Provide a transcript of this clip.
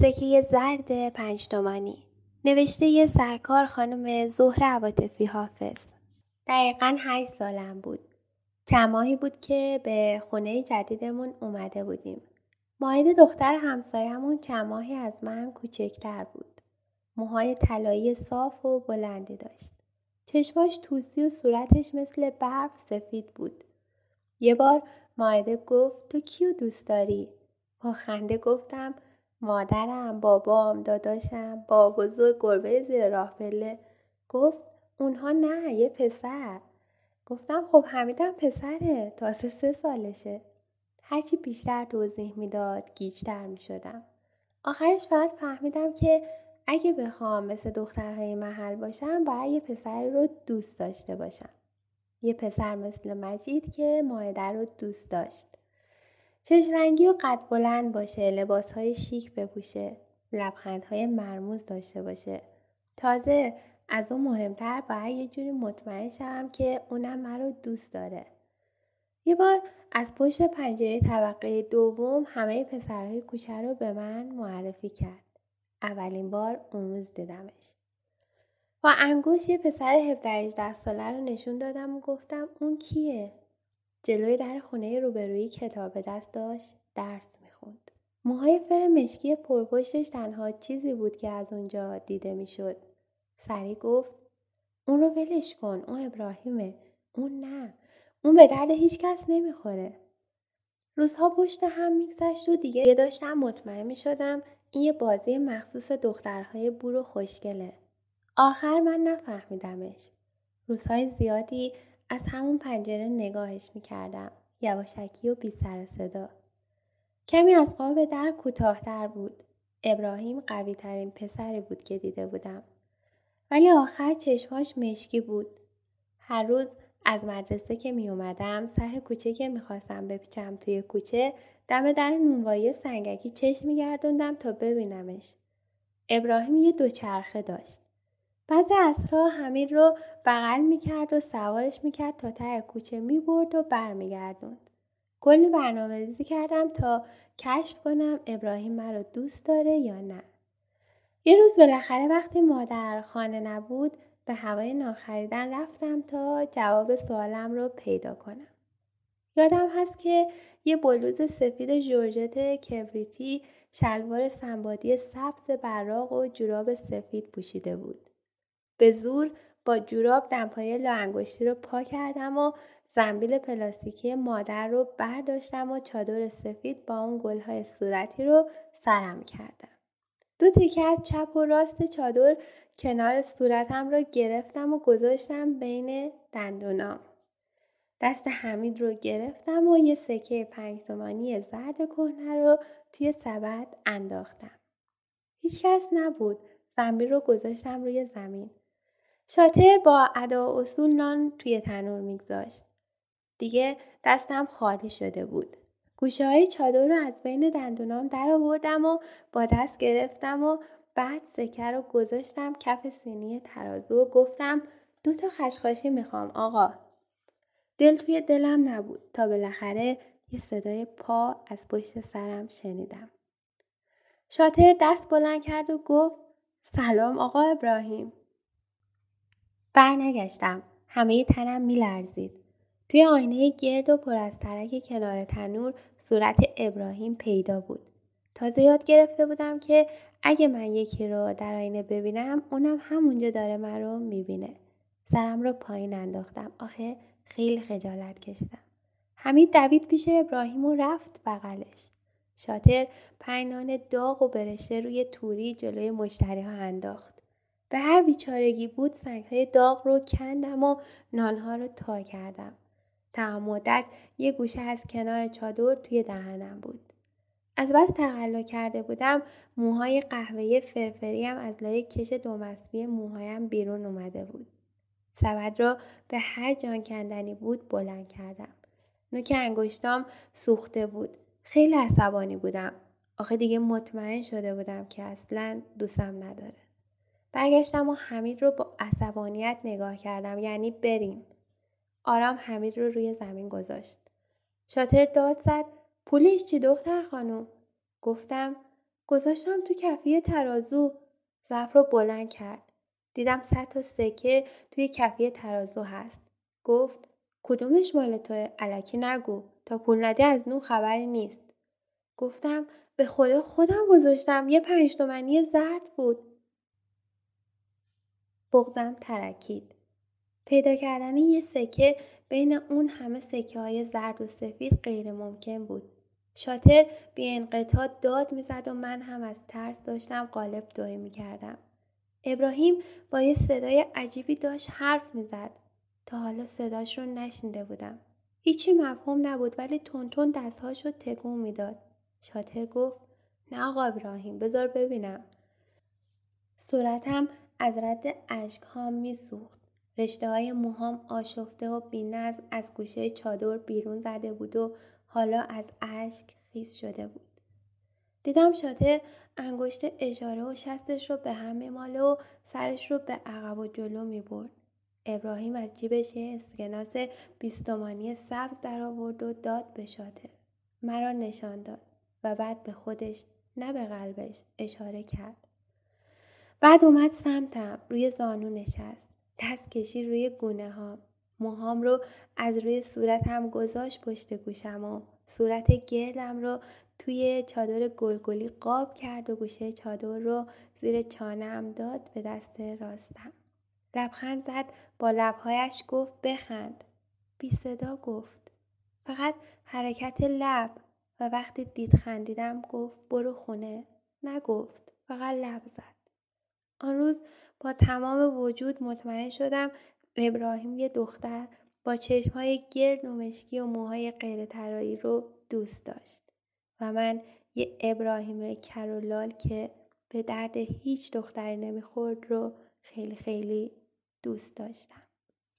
سکه زرد 5 تومانی. نوشته یه سرکار خانم زهره عاطفی حافظ. دقیقاً 8 سالم بود. چند ماهی بود که به خونه جدیدمون اومده بودیم. مائده دختر همسایه‌مون چند ماهی از من کوچکتر بود. موهای طلایی صاف و بلندی داشت. چشماش توسی و صورتش مثل برف سفید بود. یه بار مائده گفت تو کیو دوست داری؟ با خنده گفتم مادرم، بابام، داداشم، با بزرگ گربه زیر راه پله. گفت اونها نه، یه پسر. گفتم خب حمیدم پسره، تازه 3 سالشه. هرچی بیشتر توضیح میداد گیج‌تر میشدم. آخرش فقط فهمیدم که اگه بخوام مثل دخترهای محل باشم باید یه پسر رو دوست داشته باشم. یه پسر مثل مجید که مائده رو دوست داشت. چش رنگی و قد بلند باشه، لباس‌های شیک بپوشه، لبخندهای مرموز داشته باشه. تازه از اون مهمتر باید یه جوری مطمئن شم که اونم منو دوست داره. یه بار از پشت پنجره طبقه 2 همه پسرهای کوچه رو به من معرفی کرد. اولین بار اون روز دیدمش. با انگوش یه پسر 17-18 ساله رو نشون دادم و گفتم اون کیه؟ جلوی در خونه روبرویی کتاب دست داشت، درس میخوند. موهای فر مشکی پرپشتش تنها چیزی بود که از اونجا دیده میشد. سریع گفت اون رو ولش کن، اون ابراهیمه. اون نه، اون به درد هیچ کس نمیخوره. روزها پشت هم میگذشت و دیگه داشتم مطمئن میشدم این یه بازی مخصوص دخترهای بور و خوشگله. آخر من نفهمیدمش. روزهای زیادی از همون پنجره نگاهش میکردم، یواشکی و بی سر صدا. کمی از قاب در کوتاه‌تر بود. ابراهیم قوی ترین پسری بود که دیده بودم. ولی آخر چشماش مشکی بود. هر روز از مدرسه که می اومدم سر کوچه که میخواستم بپیچم توی کوچه، دم در نونوایی سنگکی چشم میگردوندم تا ببینمش. ابراهیم یه دوچرخه داشت. بعضی عصرها حمید رو بغل میکرد و سوارش میکرد تا ته کوچه میبرد و برمیگردوند. کلی برنامه‌ریزی کردم تا کشف کنم ابراهیم مرا دوست داره یا نه. یه روز بالاخره وقتی مادر خانه نبود به هوای ناخریدن رفتم تا جواب سوالم رو پیدا کنم. یادم هست که یه بلوز سفید ژرژت کبریتی، شلوار سمبادی سبز براق و جوراب سفید پوشیده بود. به زور با جوراب دمپایی لاانگشتی رو پا کردم و زنبیل پلاستیکی مادر رو برداشتم و چادر سفید با اون گل‌های صورتی رو سرم کردم. 2 تکه از چپ و راست چادر کنار صورتم رو گرفتم و گذاشتم بین دندونام. دست حمید رو گرفتم و یه سکه 5 تومانی زرد کهنه رو توی سبد انداختم. هیچ کس نبود. زنبیل رو گذاشتم روی زمین. شاطر با ادا و اصول نان توی تنور میگذاشت. دیگه دستم خالی شده بود. گوشه های چادر رو از بین دندونام در آوردم و با دست گرفتم و بعد سکه رو گذاشتم کف سینی ترازو و گفتم 2 تا خشخاشی میخوام آقا. دل توی دلم نبود تا بالاخره یه صدای پا از پشت سرم شنیدم. شاطر دست بلند کرد و گفت سلام آقا ابراهیم. برنگشتم. همه تنم میلرزید. توی آینه گرد و پر از ترک کنار تنور صورت ابراهیم پیدا بود. تازه یاد گرفته بودم که اگه من یکی رو در آینه ببینم اونم همونجا داره من رو میبینه. سرم رو پایین انداختم. آخه خیلی خجالت کشیدم. حمید دوید پیش ابراهیم و رفت بغلش. شاطر 5 نان داغ و برشته روی توری جلوی مشتری‌ها انداخت. به هر بیچارگی بود سنگ‌های داغ رو کندم و نان‌ها رو تا کردم. تا مدت یه گوشه از کنار چادر توی دهنم بود. از بس تقلا کرده بودم موهای قهوه‌ای فرفریم از لای کش دومصبی موهایم بیرون اومده بود. سبد رو به هر جان کندنی بود بلند کردم. نوک انگشتام سوخته بود. خیلی عصبانی بودم. آخه دیگه مطمئن شده بودم که اصلاً دوستم نداره. برگشتم و حمید رو با عصبانیت نگاه کردم. یعنی بریم. آرام حمید رو روی زمین گذاشت. شاطر داد زد پولش چی دختر خانم؟ گفتم گذاشتم تو کفیه ترازو. ظرف رو بلند کرد. دیدم 100 تا سکه توی کفیه ترازو هست. گفت کدومش مال توه؟ الکی نگو. تا پول نده از نون خبری نیست. گفتم به خدا خودم گذاشتم. یه 5 تومانی زرد بود. بغضم ترکید. پیدا کردن یه سکه بین اون همه سکه های زرد و سفید غیر ممکن بود. شاطر بی انقطاع داد میزد و من هم از ترس داشتم قالب دویی میکردم. ابراهیم با یه صدای عجیبی داشت حرف میزد. تا حالا صداش رو نشنیده بودم. هیچی مفهوم نبود ولی تونتون دستهاش رو تکون میداد. شاطر گفت نه آقا ابراهیم، بذار ببینم. صورتم از رد اشک‌هام میسوخت. رشته‌های موهام آشفته و بی‌نظم از گوشه چادر بیرون زده بود و حالا از اشک خیس شده بود. دیدم شاطر انگشت اشاره و شستش رو به هم می‌ماله و سرش رو به عقب و جلو می‌برد. ابراهیم از جیبش یه اسکناس 20 تومانی سبز در آورد و داد به شاطر. مرا نشان داد و بعد به خودش، نه به قلبش، اشاره کرد. بعد اومد سمتم، روی زانو نشست. دست کشید روی گونه هام. موهام رو از روی صورتم گذاشت پشت گوشم و صورت گردم رو توی چادر گلگلی قاب کرد و گوشه چادر رو زیر چانه‌ام داد به دست راستم. لبخند زد، با لبهایش گفت بخند. بی صدا گفت. فقط حرکت لب و وقتی دید خندیدم گفت برو خونه. نگفت، فقط لب زد. آن روز با تمام وجود مطمئن شدم ابراهیم یه دختر با چشم‌های گرد و مشکی و موهای غیر طلایی رو دوست داشت و من یه ابراهیم کرولال که به درد هیچ دختری نمیخورد رو خیلی خیلی دوست داشتم.